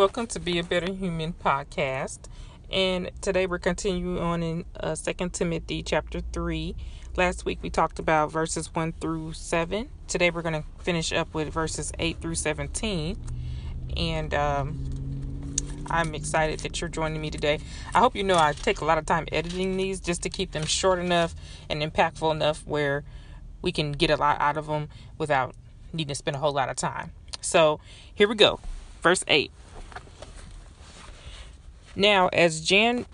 Welcome to Be a Better Human podcast. And today we're continuing on in 2 Timothy chapter 3. Last week we talked about verses 1 through 7. Today we're going to finish up with verses 8 through 17. And I'm excited that you're joining me today. I hope you know I take a lot of time editing these just to keep them short enough and impactful enough where we can get a lot out of them without needing to spend a whole lot of time. So here we go. Verse 8. Now, as Jannes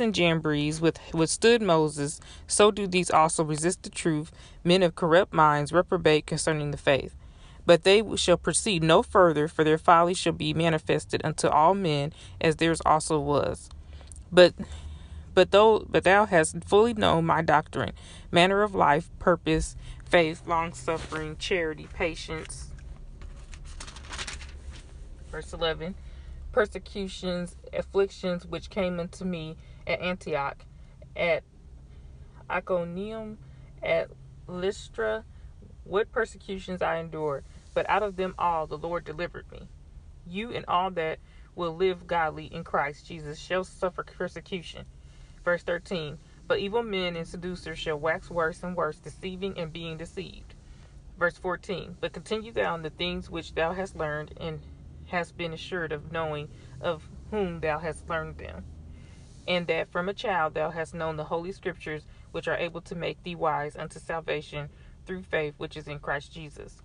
and Jambres withstood Moses, so do these also resist the truth, men of corrupt minds, reprobate concerning the faith. But they shall proceed no further, for their folly shall be manifested unto all men, as theirs also was. But thou hast fully known my doctrine, manner of life, purpose, faith, long-suffering, charity, patience. Verse 11. Persecutions, afflictions which came unto me at Antioch, at Iconium, at Lystra, what persecutions I endured, but out of them all the Lord delivered me. You and all that will live godly in Christ Jesus shall suffer persecution. Verse 13, but evil men and seducers shall wax worse and worse, deceiving and being deceived. Verse 14, but continue thou in the things which thou hast learned and hast been assured of, knowing of whom thou hast learned them, and that from a child thou hast known the holy scriptures, which are able to make thee wise unto salvation through faith which is in Christ Jesus.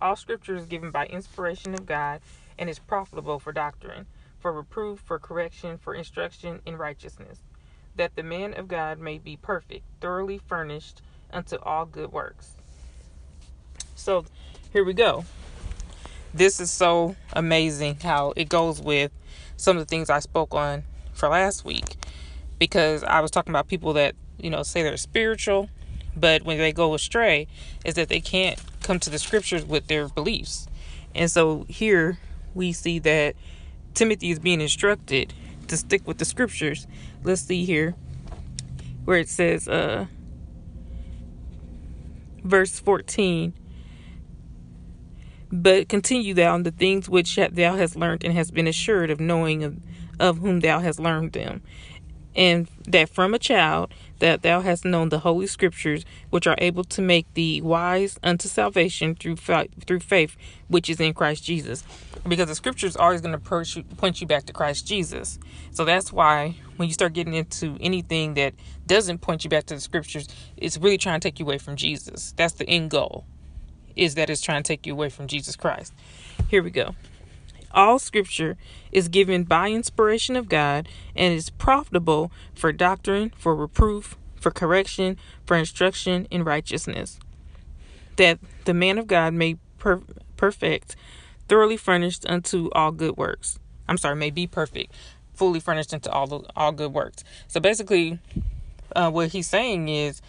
All scripture is given by inspiration of God, and is profitable for doctrine, for reproof, for correction, for instruction in righteousness, that the man of God may be perfect, thoroughly furnished unto all good works. So here we go. This is so amazing how it goes with some of the things I spoke on for last week, because I was talking about people that, say they're spiritual, but when they go astray is that they can't come to the scriptures with their beliefs. And so here we see that Timothy is being instructed to stick with the scriptures. Let's see here where it says, verse 14. But continue thou in the things which thou hast learned and hast been assured of, knowing of whom thou hast learned them, and that from a child that thou hast known the holy scriptures, which are able to make thee wise unto salvation through faith which is in Christ Jesus. Because the scriptures are always going to point you back to Christ Jesus. So that's why when you start getting into anything that doesn't point you back to the scriptures, it's really trying to take you away from Jesus. That's the end goal. Is that it's trying to take you away from Jesus Christ. Here we go. All scripture is given by inspiration of God and is profitable for doctrine, for reproof, for correction, for instruction in righteousness, that the man of God may perfect, thoroughly furnished unto all good works. May be perfect, fully furnished unto all good works. So basically, what he's saying is,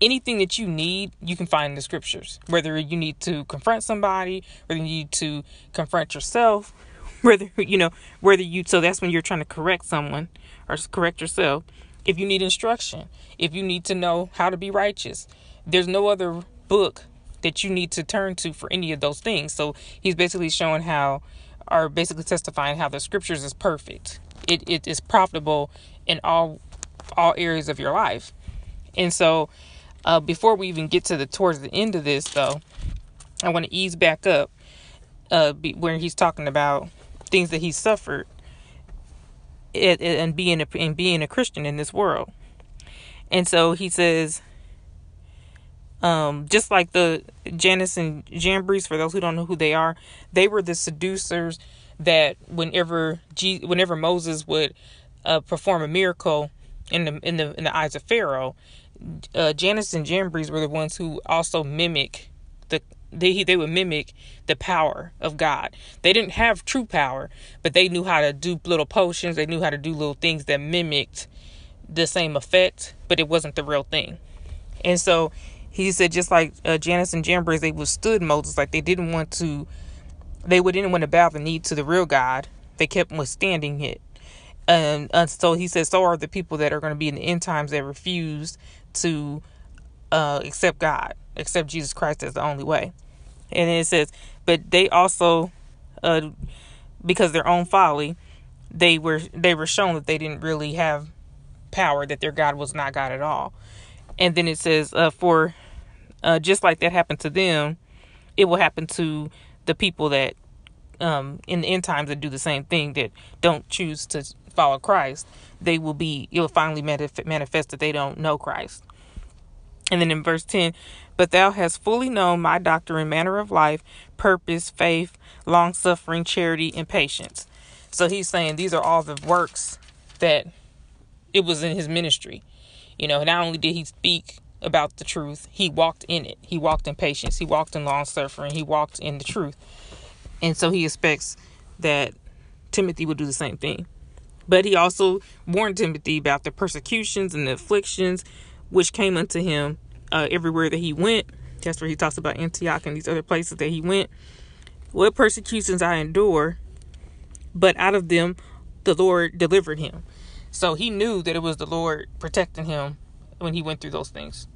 anything that you need, you can find in the scriptures. Whether you need to confront somebody, whether you need to confront yourself, so that's when you're trying to correct someone or correct yourself. If you need instruction, if you need to know how to be righteous, there's no other book that you need to turn to for any of those things. So he's basically showing how, or basically testifying how the scriptures is perfect. It is profitable in all areas of your life. And so, before we even get to towards the end of this, though, I want to ease back up where he's talking about things that he suffered and being a Christian in this world. And so he says, just like the Jannes and Jambres, for those who don't know who they are, they were the seducers that whenever Moses would perform a miracle in the eyes of Pharaoh, Jannes and Jambres were the ones who also mimic they would mimic the power of God. They didn't have true power, but they knew how to do little potions. They knew how to do little things that mimicked the same effect, but it wasn't the real thing. And so he said, just like Jannes and Jambres, they withstood Moses. Like they didn't want to bow the knee to the real God. They kept withstanding it. And so he says, so are the people that are going to be in the end times that refuse to accept God, accept Jesus Christ as the only way. And then it says, but they also because their own folly, they were shown that they didn't really have power, that their God was not God at all. And then it says, for just like that happened to them, it will happen to the people that in the end times that do the same thing, that don't choose to follow Christ. It will finally manifest that they don't know Christ. And then in verse 10, but thou hast fully known my doctrine, manner of life, purpose, faith, long suffering, charity, and patience. So he's saying these are all the works that it was in his ministry. You know, not only did he speak about the truth, he walked in it. He walked in patience. He walked in long suffering. He walked in the truth. And so he expects that Timothy will do the same thing. But he also warned Timothy about the persecutions and the afflictions which came unto him everywhere that he went. That's where he talks about Antioch and these other places that he went. What persecutions I endure, but out of them the Lord delivered him. So he knew that it was the Lord protecting him when he went through those things.